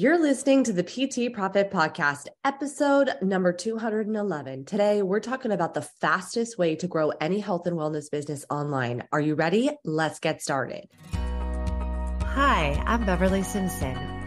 You're listening to the PT Profit Podcast, episode number 211. Today, we're talking about the fastest way to grow any health and wellness business online. Are you ready? Let's get started. Hi, I'm Beverly Simpson,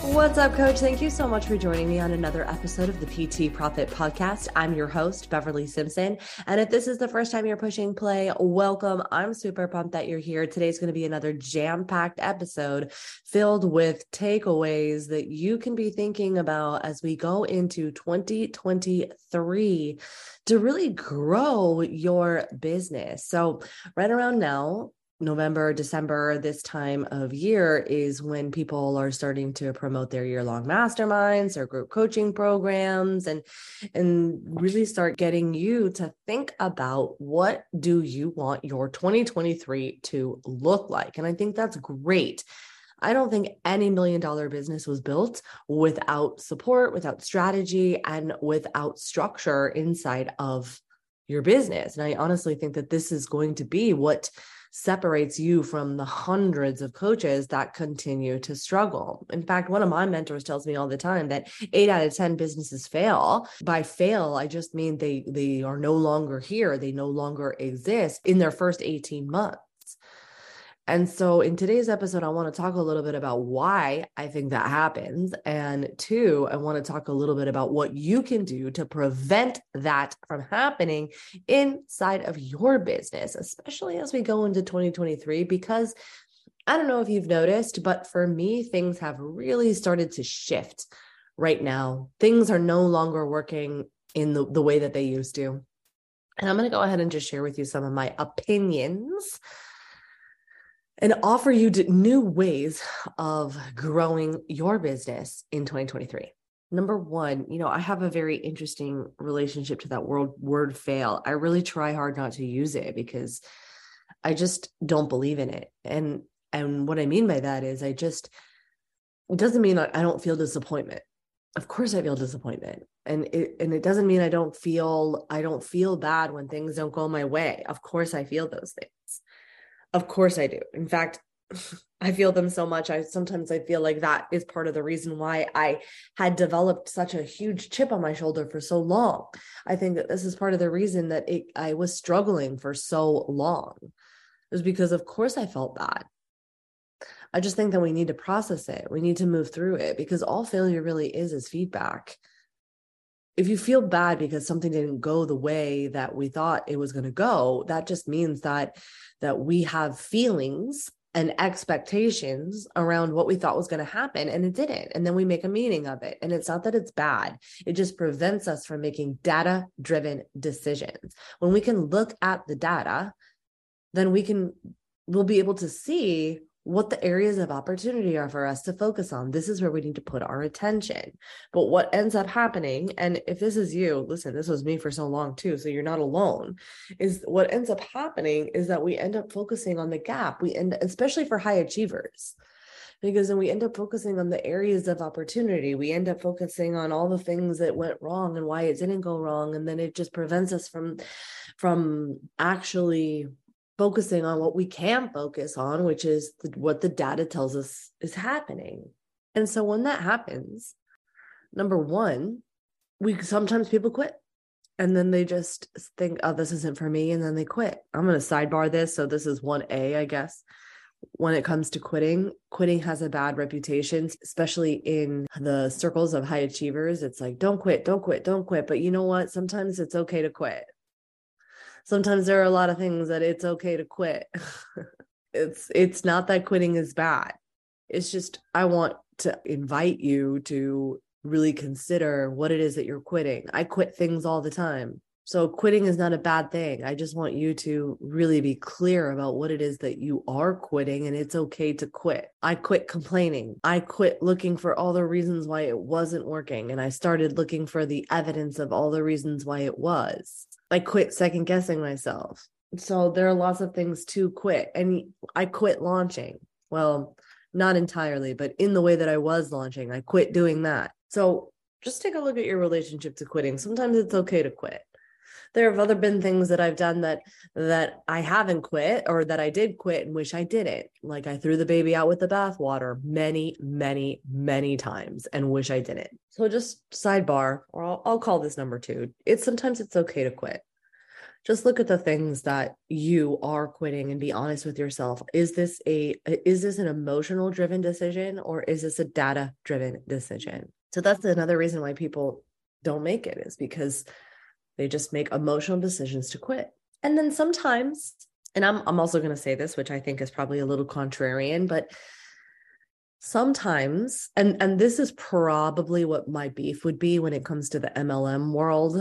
What's up, Coach? Thank you so much for joining me on another episode of the PT Profit Podcast. I'm your host, Beverly Simpson. And if this is the first time you're pushing play, welcome. I'm super pumped that you're here. Today's going to be another jam-packed episode filled with takeaways that you can be thinking about as we go into 2023 to really grow your business. So right around now, November, December, this time of year is when people are starting to promote their year-long masterminds or group coaching programs and really start getting you to think about what do you want your 2023 to look like? And I think that's great. I don't think any million-dollar business was built without support, without strategy, and without structure inside of your business. And I honestly think that this is going to be what separates you from the hundreds of coaches that continue to struggle. In fact, one of my mentors tells me all the time that 8 out of 10 businesses fail. By fail, I just mean they are no longer here. They no longer exist in their first 18 months. And so in today's episode, I want to talk a little bit about why I think that happens. And two, I want to talk a little bit about what you can do to prevent that from happening inside of your business, especially as we go into 2023, because I don't know if you've noticed, but for me, things have really started to shift right now. Things are no longer working in the way that they used to. And I'm going to go ahead and just share with you some of my opinions and offer you new ways of growing your business in 2023. Number one, I have a very interesting relationship to that word fail. I really try hard not to use it because I just don't believe in it. And what I mean by that is it doesn't mean I don't feel disappointment. Of course I feel disappointment. And it doesn't mean I don't feel bad when things don't go my way. Of course I feel those things. Of course I do. In fact, I feel them so much. I sometimes feel like that is part of the reason why I had developed such a huge chip on my shoulder for so long. I think that this is part of the reason that I was struggling for so long. It was because of course I felt that. I just think that we need to process it. We need to move through it because all failure really is feedback. If you feel bad because something didn't go the way that we thought it was going to go, that just means that we have feelings and expectations around what we thought was going to happen and it didn't. And then we make a meaning of it. And it's not that it's bad. It just prevents us from making data-driven decisions. When we can look at the data, then we'll be able to see what the areas of opportunity are for us to focus on. This is where we need to put our attention. But what ends up happening, and if this is you, listen, this was me for so long too, so you're not alone, is what ends up happening is that we end up focusing on the gap. We end, especially for high achievers, because then we end up focusing on the areas of opportunity. We end up focusing on all the things that went wrong and why it didn't go wrong. And then it just prevents us from actually focusing on what we can focus on, which is what the data tells us is happening. And so when that happens, number one, sometimes people quit and then they just think, oh, this isn't for me. And then they quit. I'm going to sidebar this. So this is 1A, I guess. When it comes to quitting has a bad reputation, especially in the circles of high achievers. It's like, don't quit, don't quit, don't quit. But you know what? Sometimes it's okay to quit. Sometimes there are a lot of things that it's okay to quit. It's not that quitting is bad. It's just, I want to invite you to really consider what it is that you're quitting. I quit things all the time. So quitting is not a bad thing. I just want you to really be clear about what it is that you are quitting, and it's okay to quit. I quit complaining. I quit looking for all the reasons why it wasn't working, and I started looking for the evidence of all the reasons why it was. I quit second guessing myself. So there are lots of things to quit, and I quit launching. Well, not entirely, but in the way that I was launching, I quit doing that. So just take a look at your relationship to quitting. Sometimes it's okay to quit. There have been things that I've done that I haven't quit, or that I did quit and wish I didn't. Like I threw the baby out with the bathwater many, many, many times and wish I didn't. So just sidebar, or I'll call this number two. Sometimes it's okay to quit. Just look at the things that you are quitting and be honest with yourself. Is this an emotional driven decision, or is this a data driven decision? So that's another reason why people don't make it, is because they just make emotional decisions to quit. And then sometimes, and I'm also going to say this, which I think is probably a little contrarian, but sometimes, and this is probably what my beef would be when it comes to the MLM world.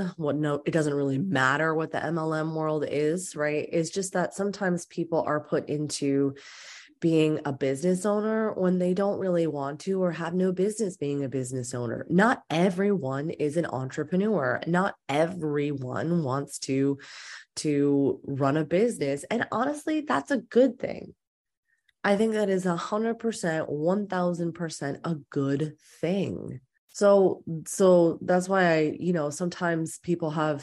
It doesn't really matter what the MLM world is, right? It's just that sometimes people are put into being a business owner when they don't really want to, or have no business being a business owner. Not everyone is an entrepreneur. Not everyone wants to run a business. And honestly, that's a good thing. I think that is 100%, 1000% a good thing. So that's why sometimes people are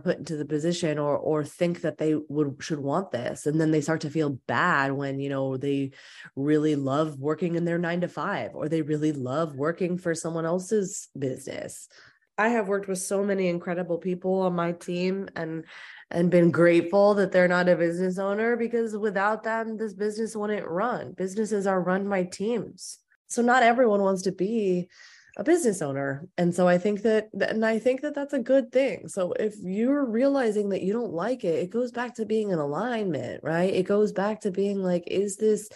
put into the position or think that they should want this. And then they start to feel bad when, they really love working in their 9-to-5, or they really love working for someone else's business. I have worked with so many incredible people on my team and been grateful that they're not a business owner, because without them, this business wouldn't run. Businesses are run by teams. So not everyone wants to be a business owner. And so I think that that's a good thing. So if you're realizing that you don't like it, it goes back to being in alignment, right? It goes back to being like, is this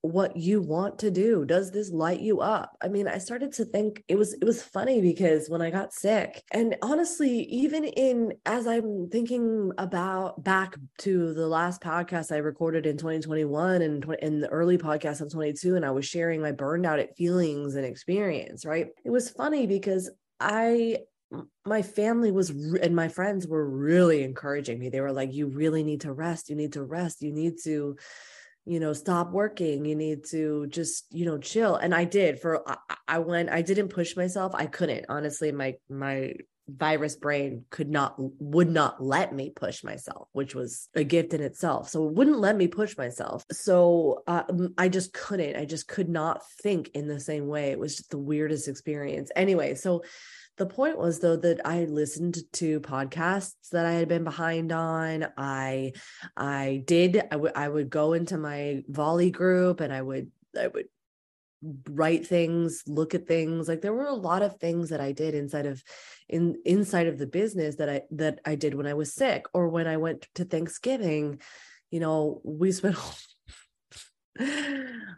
what you want to do? Does this light you up? I mean, I started to think it was funny, because when I got sick, and honestly, even as I'm thinking about back to the last podcast I recorded in 2021 and the early podcast of 2022, and I was sharing my burned out at feelings and experience, right? It was funny because my family and my friends were really encouraging me. They were like, you really need to rest. You need to rest. You need to stop working. You need to just, chill. And I did I didn't push myself. I couldn't, honestly, my virus brain would not let me push myself, which was a gift in itself. So it wouldn't let me push myself. So I just could not think in the same way. It was just the weirdest experience. Anyway, so the point was, though, that I listened to podcasts that I had been behind on. I would go into my volley group, and I would write things, look at things. Like there were a lot of things that I did inside of the business that I did when I was sick, or when I went to Thanksgiving. We spent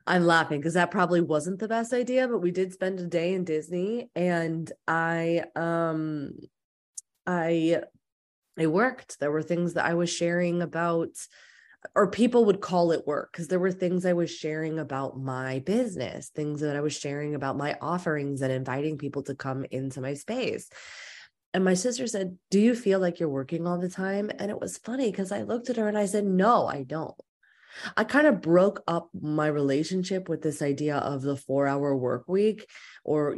I'm laughing because that probably wasn't the best idea, but we did spend a day in Disney, and I worked. There were things that I was sharing about, or people would call it work, because there were things I was sharing about my business, things that I was sharing about my offerings and inviting people to come into my space. And my sister said, "Do you feel like you're working all the time?" And it was funny because I looked at her and I said, "No, I don't." I kind of broke up my relationship with this idea of the 4-hour work week, or,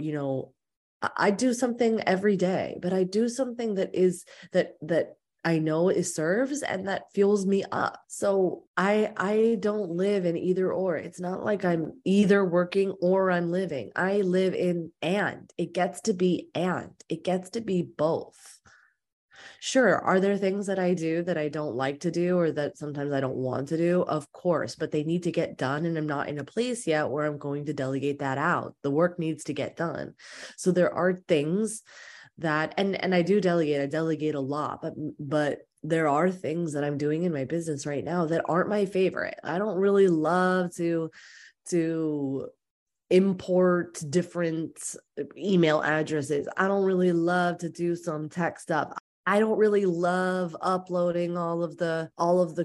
I do something every day, but I do something that I know serves and that fuels me up. So I don't live in either or. It's not like I'm either working or I'm living. I live in, and it gets to be both. Sure. Are there things that I do that I don't like to do, or that sometimes I don't want to do? Of course, but they need to get done. And I'm not in a place yet where I'm going to delegate that out. The work needs to get done. So there are things that, and I delegate a lot, but there are things that I'm doing in my business right now that aren't my favorite. I don't really love to import different email addresses. I don't really love to do some tech stuff. I don't really love uploading all of the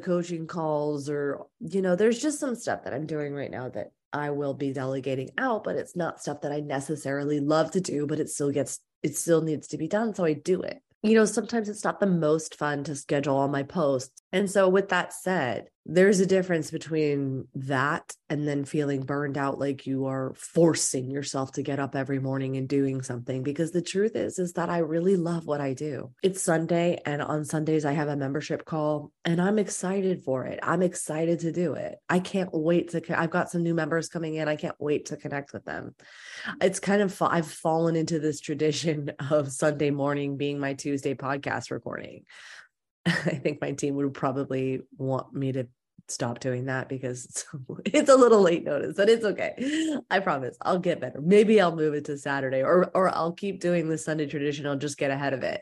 coaching calls, or, you know, there's just some stuff that I'm doing right now that I will be delegating out, but it's not stuff that I necessarily love to do, but it still needs to be done. So I do it. You know, sometimes it's not the most fun to schedule all my posts. And so with that said, there's a difference between that and then feeling burned out, like you are forcing yourself to get up every morning and doing something. Because the truth is that I really love what I do. It's Sunday, and on Sundays I have a membership call, and I'm excited for it. I'm excited to do it. I can't wait to, I've got some new members coming in. I can't wait to connect with them. It's kind of, I've fallen into this tradition of Sunday morning being my Tuesday podcast recording. I think my team would probably want me to stop doing that because it's a little late notice, but it's okay. I promise I'll get better. Maybe I'll move it to Saturday, or I'll keep doing the Sunday tradition. I'll just get ahead of it.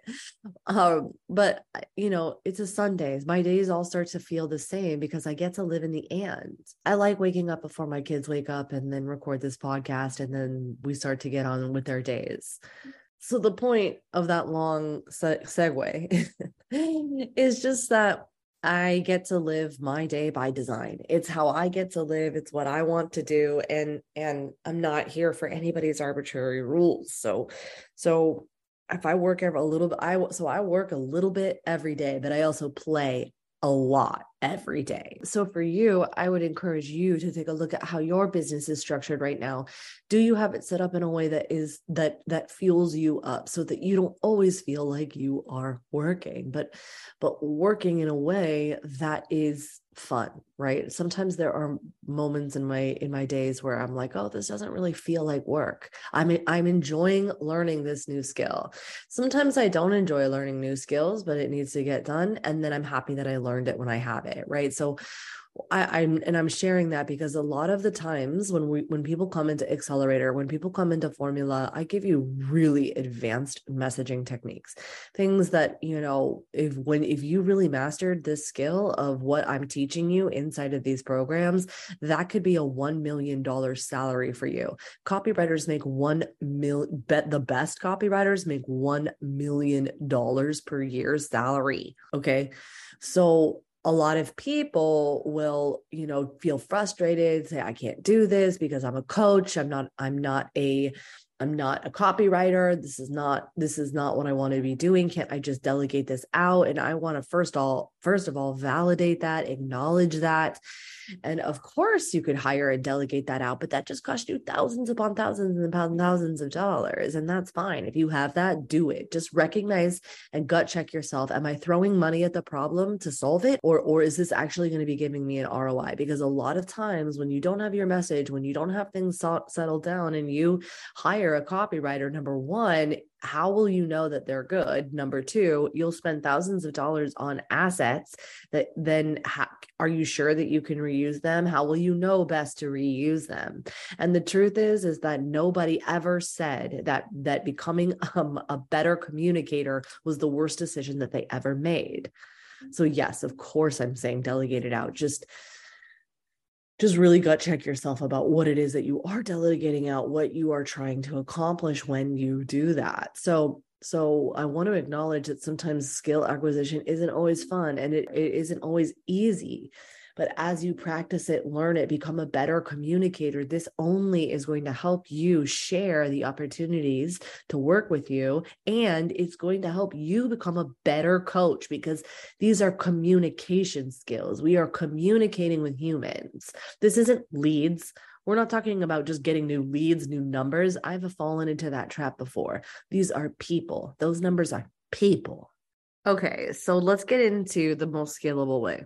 But you know, it's a Sunday. My days all start to feel the same because I get to live in the and. I like waking up before my kids wake up and then record this podcast. And then we start to get on with their days. So the point of that long segue is just that I get to live my day by design. It's how I get to live. It's what I want to do. And I'm not here for anybody's arbitrary rules. So if I work a little bit, I work a little bit every day, but I also play a lot every day. So for you, I would encourage you to take a look at how your business is structured right now. Do you have it set up in a way that fuels you up so that you don't always feel like you are working, but working in a way that is fun, right? Sometimes there are moments in my days where I'm like, oh, this doesn't really feel like work. I'm enjoying learning this new skill. Sometimes I don't enjoy learning new skills, but it needs to get done. And then I'm happy that I learned it when I have it, right? So I'm sharing that because a lot of the times when people come into Accelerator, when people come into Formula, I give you really advanced messaging techniques, things that, you know, if you really mastered this skill of what I'm teaching you inside of these programs, that could be a $1 million salary for you. Copywriters make the best copywriters make $1 million per year salary. Okay. So a lot of people will, you know, feel frustrated, say, I can't do this because I'm a coach. I'm not a copywriter. This is not what I want to be doing. Can't I just delegate this out? And I want to first of all, validate that, acknowledge that. And of course you could hire and delegate that out, but that just costs you thousands upon thousands and thousands of dollars. And that's fine. If you have that, do it. Just recognize and gut check yourself. Am I throwing money at the problem to solve it? Or is this actually going to be giving me an ROI? Because a lot of times when you don't have your message, when you don't have things settled down and you hire a copywriter, number one, how will you know that they're good? Number two, you'll spend thousands of dollars on assets that then are you sure that you can reuse them? How will you know best to reuse them? And the truth is that nobody ever said that becoming a better communicator was the worst decision that they ever made. So yes, of course, I'm saying delegate it out. Just really gut check yourself about what it is that you are delegating out, what you are trying to accomplish when you do that. So I want to acknowledge that sometimes skill acquisition isn't always fun and it isn't always easy. But as you practice it, learn it, become a better communicator, this only is going to help you share the opportunities to work with you. And it's going to help you become a better coach because these are communication skills. We are communicating with humans. This isn't leads. We're not talking about just getting new leads, new numbers. I've fallen into that trap before. These are people. Those numbers are people. Okay, so let's get into the most scalable way.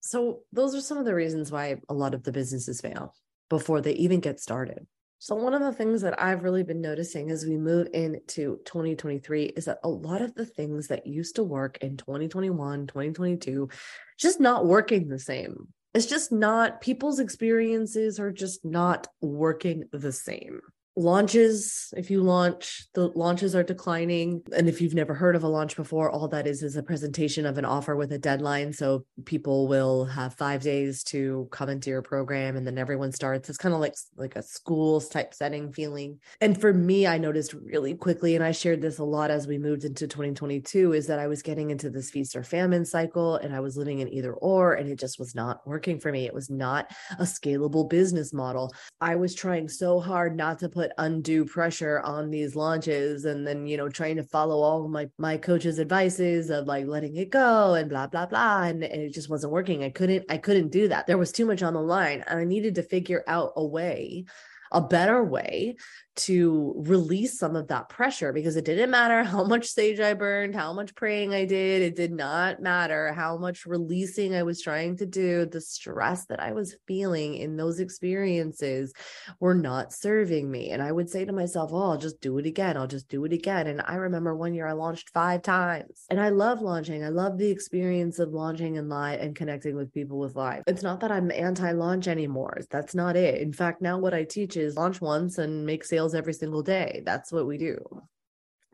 So those are some of the reasons why a lot of the businesses fail before they even get started. So one of the things that I've really been noticing as we move into 2023 is that a lot of the things that used to work in 2021, 2022, just not working the same. It's just not, people's experiences are just not working the same. Launches, if you launch, the launches are declining. And if you've never heard of a launch before, all that is a presentation of an offer with a deadline. So people will have 5 days to come into your program and then everyone starts. It's kind of like a schools type setting feeling. And for me, I noticed really quickly, and I shared this a lot as we moved into 2022, is that I was getting into this feast or famine cycle and I was living in either or, and it just was not working for me. It was not a scalable business model. I was trying so hard not to put undue pressure on these launches, and then, you know, trying to follow all my coach's advices of like letting it go and blah blah blah, and it just wasn't working. I couldn't do that. There was too much on the line, and I needed to figure out a better way to release some of that pressure, because it didn't matter how much sage I burned, how much praying I did. It did not matter how much releasing I was trying to do. The stress that I was feeling in those experiences were not serving me. And I would say to myself, oh, I'll just do it again. I'll just do it again. And I remember one year I launched 5 times, and I love launching. I love the experience of launching and live and connecting with people with live. It's not that I'm anti-launch anymore. That's not it. In fact, now what I teach is launch once and make sales every single day. That's what we do.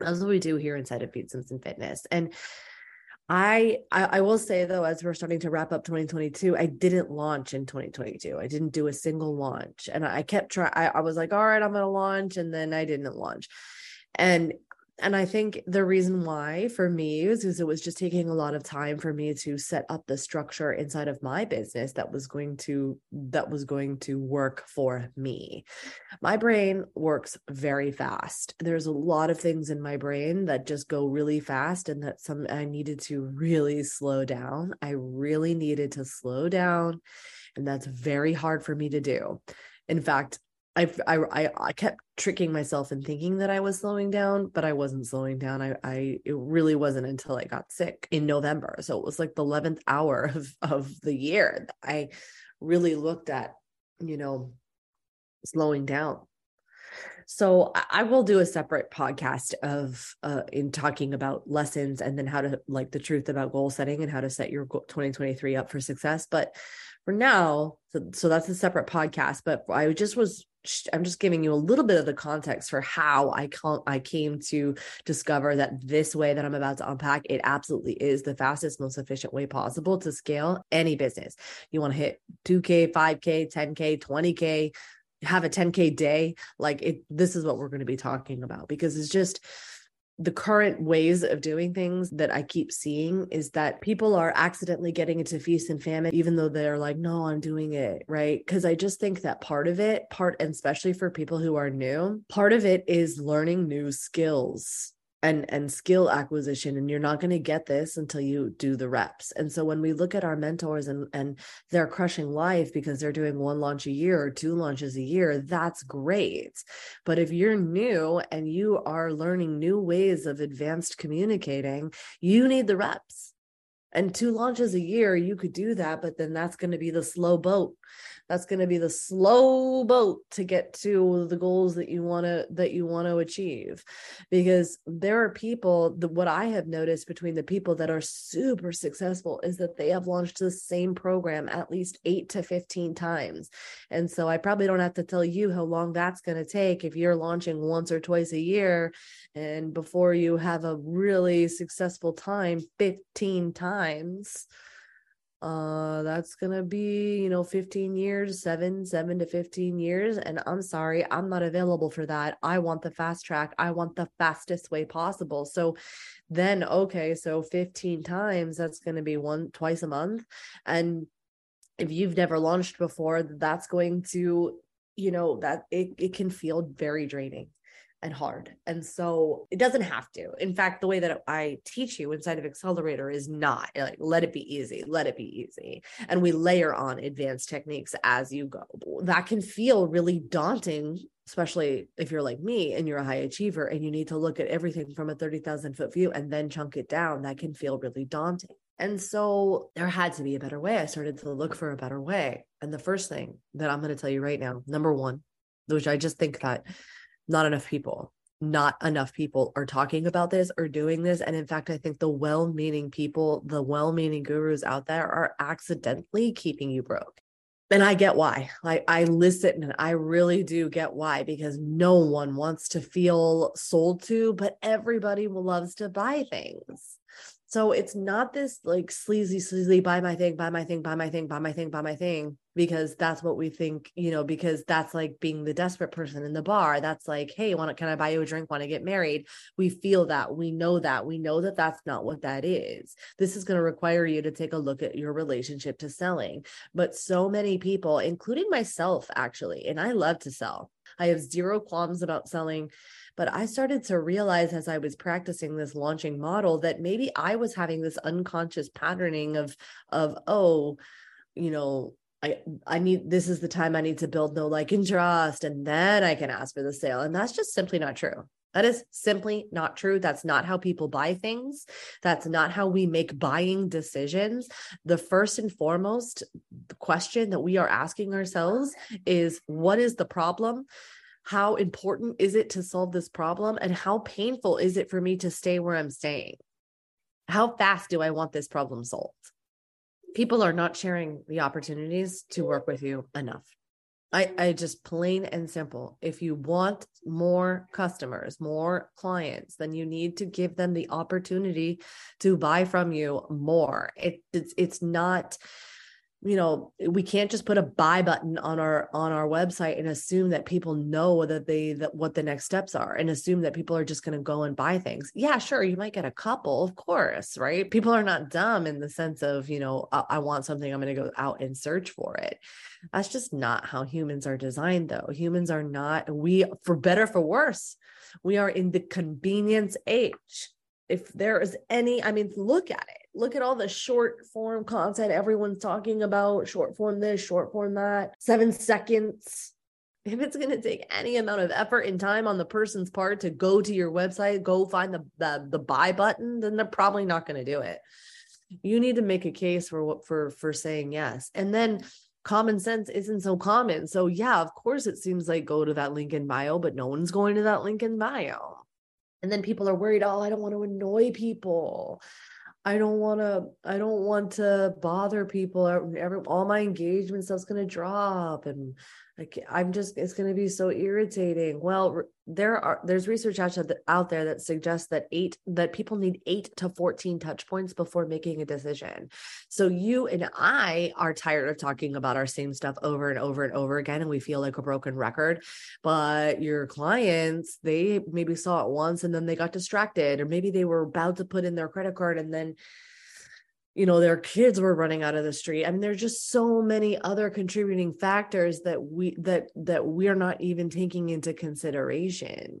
That's what we do here inside of Feed Simpson Fitness. And I will say though, as we're starting to wrap up 2022, I didn't launch in 2022. I didn't do a single launch. And I kept trying. I was like, all right, I'm going to launch. And then I didn't launch. And I think the reason why for me is because it was just taking a lot of time for me to set up the structure inside of my business that was going to work for me. My brain works very fast. There's a lot of things in my brain that just go really fast, and that I needed to really slow down. I really needed to slow down, and that's very hard for me to do. In fact, I kept tricking myself and thinking that I was slowing down, but I wasn't slowing down. It really wasn't until I got sick in November. So it was like the 11th hour of the year that I really looked at, you know, slowing down. So I will do a separate podcast in talking about lessons, and then how to, like, the truth about goal setting and how to set your 2023 up for success. But for now, so that's a separate podcast, but I'm just giving you a little bit of the context for how I came to discover that this way that I'm about to unpack, it absolutely is the fastest, most efficient way possible to scale any business. You want to hit 2K, 5K, 10K, 20K, have a 10K day. This is what we're going to be talking about, because it's just the current ways of doing things that I keep seeing is that people are accidentally getting into feast and famine, even though they're like, no, I'm doing it right. Cause I just think that and especially for people who are new, part of it is learning new skills and skill acquisition. And you're not going to get this until you do the reps. And so when we look at our mentors and they're crushing life because they're doing 1 launch a year or 2 launches a year, that's great. But if you're new and you are learning new ways of advanced communicating, you need the reps. And 2 launches a year, you could do that, but then that's going to be the slow boat. That's going to be the slow boat to get to the goals that you want to achieve. Because there are people, what I have noticed between the people that are super successful is that they have launched the same program at least 8 to 15 times. And so I probably don't have to tell you how long that's going to take if you're launching once or twice a year. And before you have a really successful time 15 times, that's going to be, 15 years, 7 to 15 years. And I'm sorry, I'm not available for that. I want the fast track. I want the fastest way possible. So then, okay, so 15 times, that's going to be twice a month. And if you've never launched before, that's going to, that it can feel very draining and hard. And so it doesn't have to. In fact, the way that I teach you inside of Accelerator is not like, let it be easy. And we layer on advanced techniques as you go. That can feel really daunting, especially if you're like me and you're a high achiever and you need to look at everything from a 30,000 foot view and then chunk it down. That can feel really daunting. And so there had to be a better way. I started to look for a better way. And the first thing that I'm going to tell you right now, number one, which I just think that not enough people are talking about this or doing this. And in fact, I think the well-meaning gurus out there are accidentally keeping you broke. And I get why. I listen and I really do get why, because no one wants to feel sold to, but everybody loves to buy things. So it's not this like sleazy, buy my thing, because that's what we think, you know, because that's like being the desperate person in the bar. That's like, hey, can I buy you a drink? Want to get married? We feel that. We know that. We know that that's not what that is. This is going to require you to take a look at your relationship to selling. But so many people, including myself, actually, and I love to sell. I have zero qualms about selling, but I started to realize as I was practicing this launching model that maybe I was having this unconscious patterning of, oh, you know, I need, this is the time I need to build know, like, and trust, and then I can ask for the sale. And that's just simply not true. That is simply not true. That's not how people buy things. That's not how we make buying decisions. The first and foremost question that we are asking ourselves is, what is the problem? How important is it to solve this problem? And how painful is it for me to stay where I'm staying? How fast do I want this problem solved? People are not sharing the opportunities to work with you enough. I just, plain and simple. If you want more customers, more clients, then you need to give them the opportunity to buy from you more. It's not, you know, we can't just put a buy button on our website and assume that people know that what the next steps are, and assume that people are just going to go and buy things. Yeah, sure. You might get a couple, of course, right? People are not dumb in the sense of, you know, I want something, I'm going to go out and search for it. That's just not how humans are designed, though. Humans are not, we, for better, for worse, we are in the convenience age. If there is any, I mean, look at it. Look at all the short form content everyone's talking about, short form this, short form that, 7 seconds. If it's going to take any amount of effort and time on the person's part to go to your website, go find the buy button, then they're probably not going to do it. You need to make a case for saying yes. And then common sense isn't so common. So yeah, of course it seems like go to that link in bio, but no one's going to that link in bio. And then people are worried, oh, I don't want to annoy people. I don't want to bother people. All my engagement stuff's going to drop, and it's going to be so irritating. Well, there's research out there that suggests that people need 8 to 14 touch points before making a decision. So you and I are tired of talking about our same stuff over and over and over again, and we feel like a broken record. But your clients, they maybe saw it once and then they got distracted, or maybe they were about to put in their credit card and then, you know, their kids were running out of the street. I mean, there's just so many other contributing factors that we're not even taking into consideration.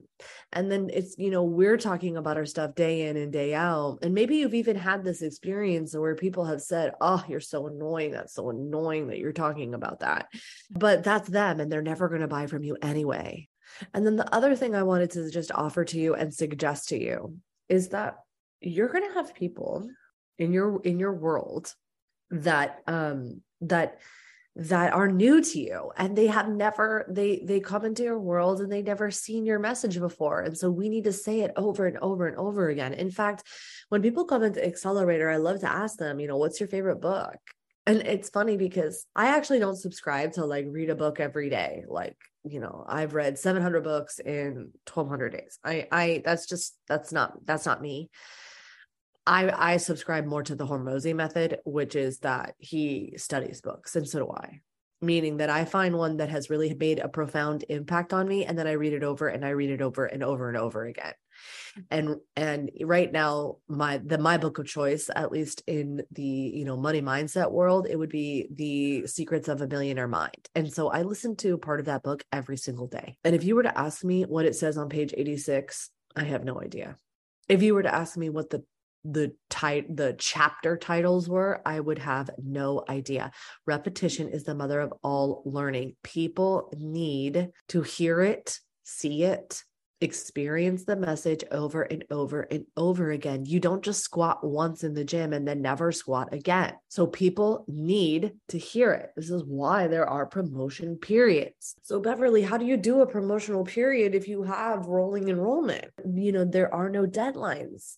And then it's, you know, we're talking about our stuff day in and day out. And maybe you've even had this experience where people have said, oh, you're so annoying. That's so annoying that you're talking about that. But that's them, and they're never going to buy from you anyway. And then the other thing I wanted to just offer to you and suggest to you is that you're going to have people in your world that are new to you, and they come into your world and they never seen your message before. And so we need to say it over and over and over again. In fact, when people come into Accelerator, I love to ask them, you know, what's your favorite book? And it's funny because I actually don't subscribe to like read a book every day. Like, you know, I've read 700 books in 1200 days. That's not me. I subscribe more to the Hormozi method, which is that he studies books, and so do I, meaning that I find one that has really made a profound impact on me, and then I read it over and I read it over and over and over again. And right now, my book of choice, at least in the, you know, money mindset world, it would be The Secrets of a Millionaire Mind. And so I listen to part of that book every single day. And if you were to ask me what it says on page 86, I have no idea. If you were to ask me what the chapter titles were, I would have no idea. Repetition is the mother of all learning. People need to hear it, see it, experience the message over and over and over again. You don't just squat once in the gym and then never squat again. So people need to hear it. This is why there are promotion periods. So Beverly, how do you do a promotional period if you have rolling enrollment? You know, there are no deadlines.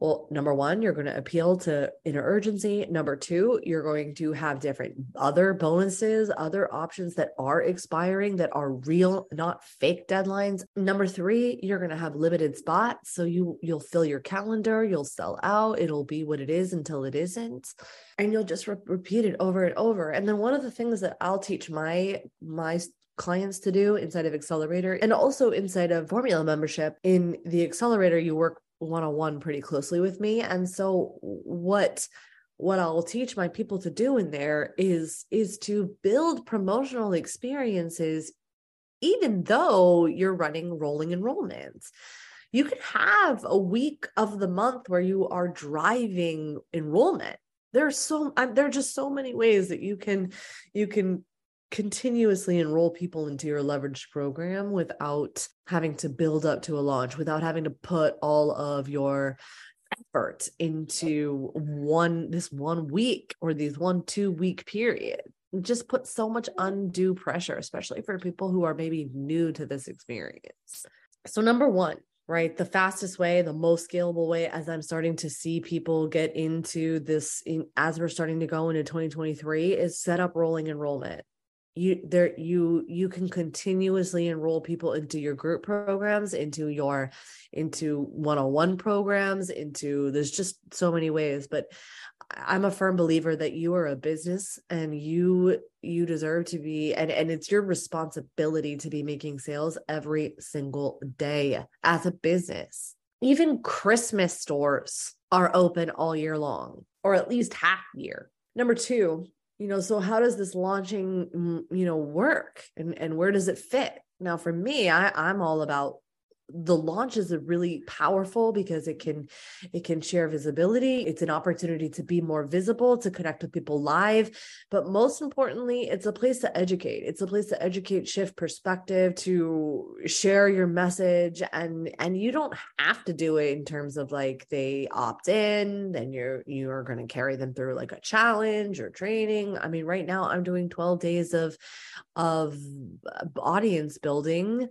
Well, number one, you're going to appeal to inner urgency. Number two, you're going to have different other bonuses, other options that are expiring, that are real, not fake deadlines. Number three, you're going to have limited spots. So you'll fill your calendar, you'll sell out. It'll be what it is until it isn't. And you'll just repeat it over and over. And then one of the things that I'll teach my clients to do inside of Accelerator and also inside of Formula membership, in the Accelerator, you work one-on-one pretty closely with me. And so what I'll teach my people to do in there is to build promotional experiences, even though you're running rolling enrollments. You could have a week of the month where you are driving enrollment. There are just so many ways that you can continuously enroll people into your leveraged program without having to build up to a launch, without having to put all of your effort into this one week or these 1-2 week period. Just put so much undue pressure, especially for people who are maybe new to this experience. So number one, right? The fastest way, the most scalable way, as I'm starting to see people get into this, as we're starting to go into 2023, is set up rolling enrollment. You can continuously enroll people into your group programs, into one-on-one programs, there's just so many ways. But I'm a firm believer that you are a business and you deserve to be, and it's your responsibility to be making sales every single day as a business. Even Christmas stores are open all year long, or at least half year. Number two, so how does this launching, work and where does it fit? Now for me, I'm all about the launches are really powerful because it can share visibility. It's an opportunity to be more visible, to connect with people live. But most importantly, it's a place to educate. It's a place to educate, shift perspective, to share your message. And you don't have to do it in terms of like they opt in, then you are going to carry them through like a challenge or training. I mean, right now I'm doing 12 days of audience building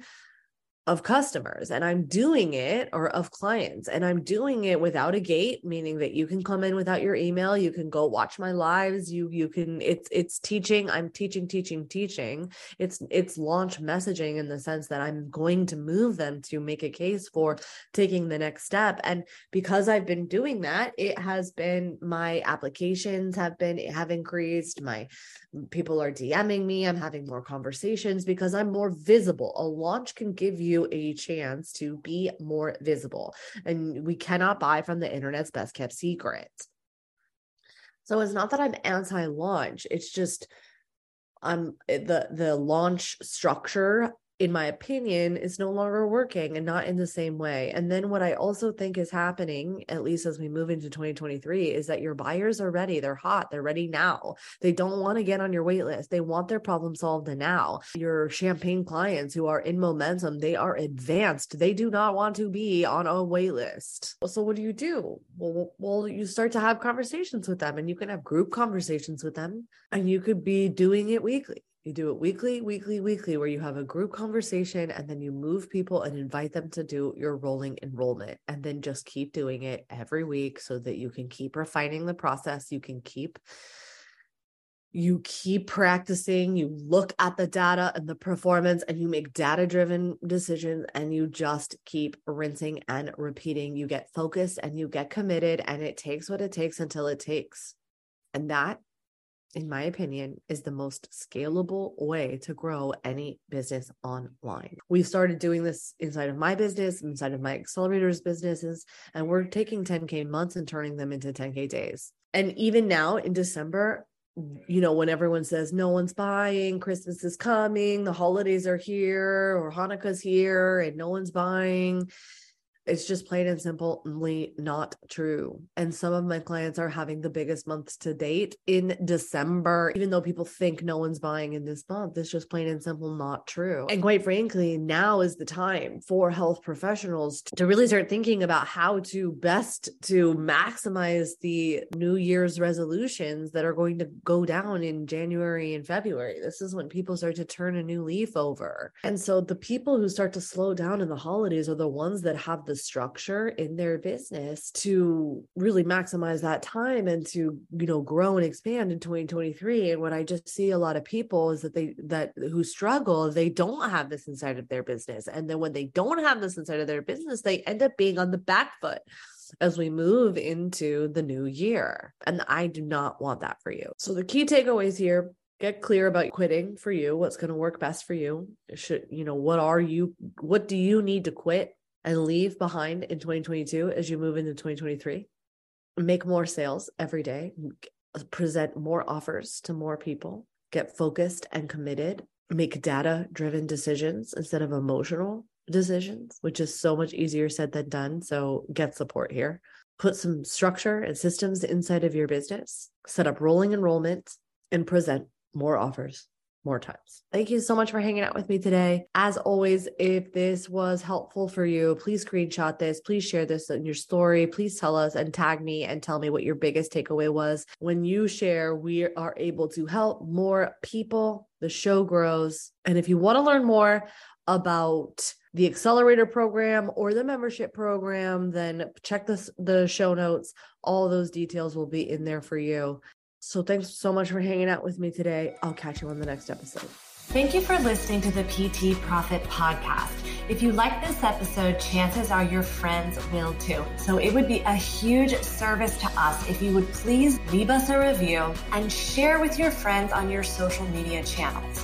of customers, and I'm doing it, or of clients, and I'm doing it without a gate, meaning that you can come in without your email, you can go watch my lives, you can, it's teaching, I'm teaching. It's launch messaging in the sense that I'm going to move them to make a case for taking the next step. And because I've been doing that, it has been, my applications have increased, my people are DMing me, I'm having more conversations because I'm more visible. A launch can give you a chance to be more visible. And we cannot buy from the internet's best kept secret. So it's not that I'm anti-launch. It's just the launch structure, in my opinion, is no longer working and not in the same way. And then what I also think is happening, at least as we move into 2023, is that your buyers are ready. They're hot. They're ready now. They don't want to get on your wait list. They want their problem solved now. Your champagne clients who are in momentum, they are advanced. They do not want to be on a wait list. So what do you do? Well, you start to have conversations with them, and you can have group conversations with them, and you could be doing it weekly. You do it weekly, where you have a group conversation, and then you move people and invite them to do your rolling enrollment, and then just keep doing it every week so that you can keep refining the process. You keep practicing, you look at the data and the performance, and you make data-driven decisions, and you just keep rinsing and repeating. You get focused and you get committed, and it takes what it takes until it takes. And that, in my opinion, is the most scalable way to grow any business online. We've started doing this inside of my business, inside of my Accelerator's businesses, and we're taking 10K months and turning them into 10K days. And even now in December, when everyone says no one's buying, Christmas is coming, the holidays are here, or Hanukkah's here, and no one's buying. It's just plain and simply not true. And some of my clients are having the biggest months to date in December, even though people think no one's buying in this month. It's just plain and simple not true. And quite frankly, now is the time for health professionals to really start thinking about how to best to maximize the New Year's resolutions that are going to go down in January and February. This is when people start to turn a new leaf over. And so the people who start to slow down in the holidays are the ones that have the structure in their business to really maximize that time and to, grow and expand in 2023. And what I just see a lot of people is that who struggle, they don't have this inside of their business. And then when they don't have this inside of their business, they end up being on the back foot as we move into the new year. And I do not want that for you. So the key takeaways here: get clear about quitting for you. What's going to work best for you? What do you need to quit and leave behind in 2022 as you move into 2023? Make more sales every day. Present more offers to more people. Get focused and committed. Make data-driven decisions instead of emotional decisions, which is so much easier said than done. So get support here. Put some structure and systems inside of your business. Set up rolling enrollment and present more offers, more times. Thank you so much for hanging out with me today. As always, if this was helpful for you, please screenshot this, please share this in your story, please tell us and tag me and tell me what your biggest takeaway was. When you share, we are able to help more people, the show grows. And if you want to learn more about the Accelerator program or the membership program, then check the show notes. All those details will be in there for you. So thanks so much for hanging out with me today. I'll catch you on the next episode. Thank you for listening to the PT Profit Podcast. If you like this episode, chances are your friends will too. So it would be a huge service to us if you would please leave us a review and share with your friends on your social media channels.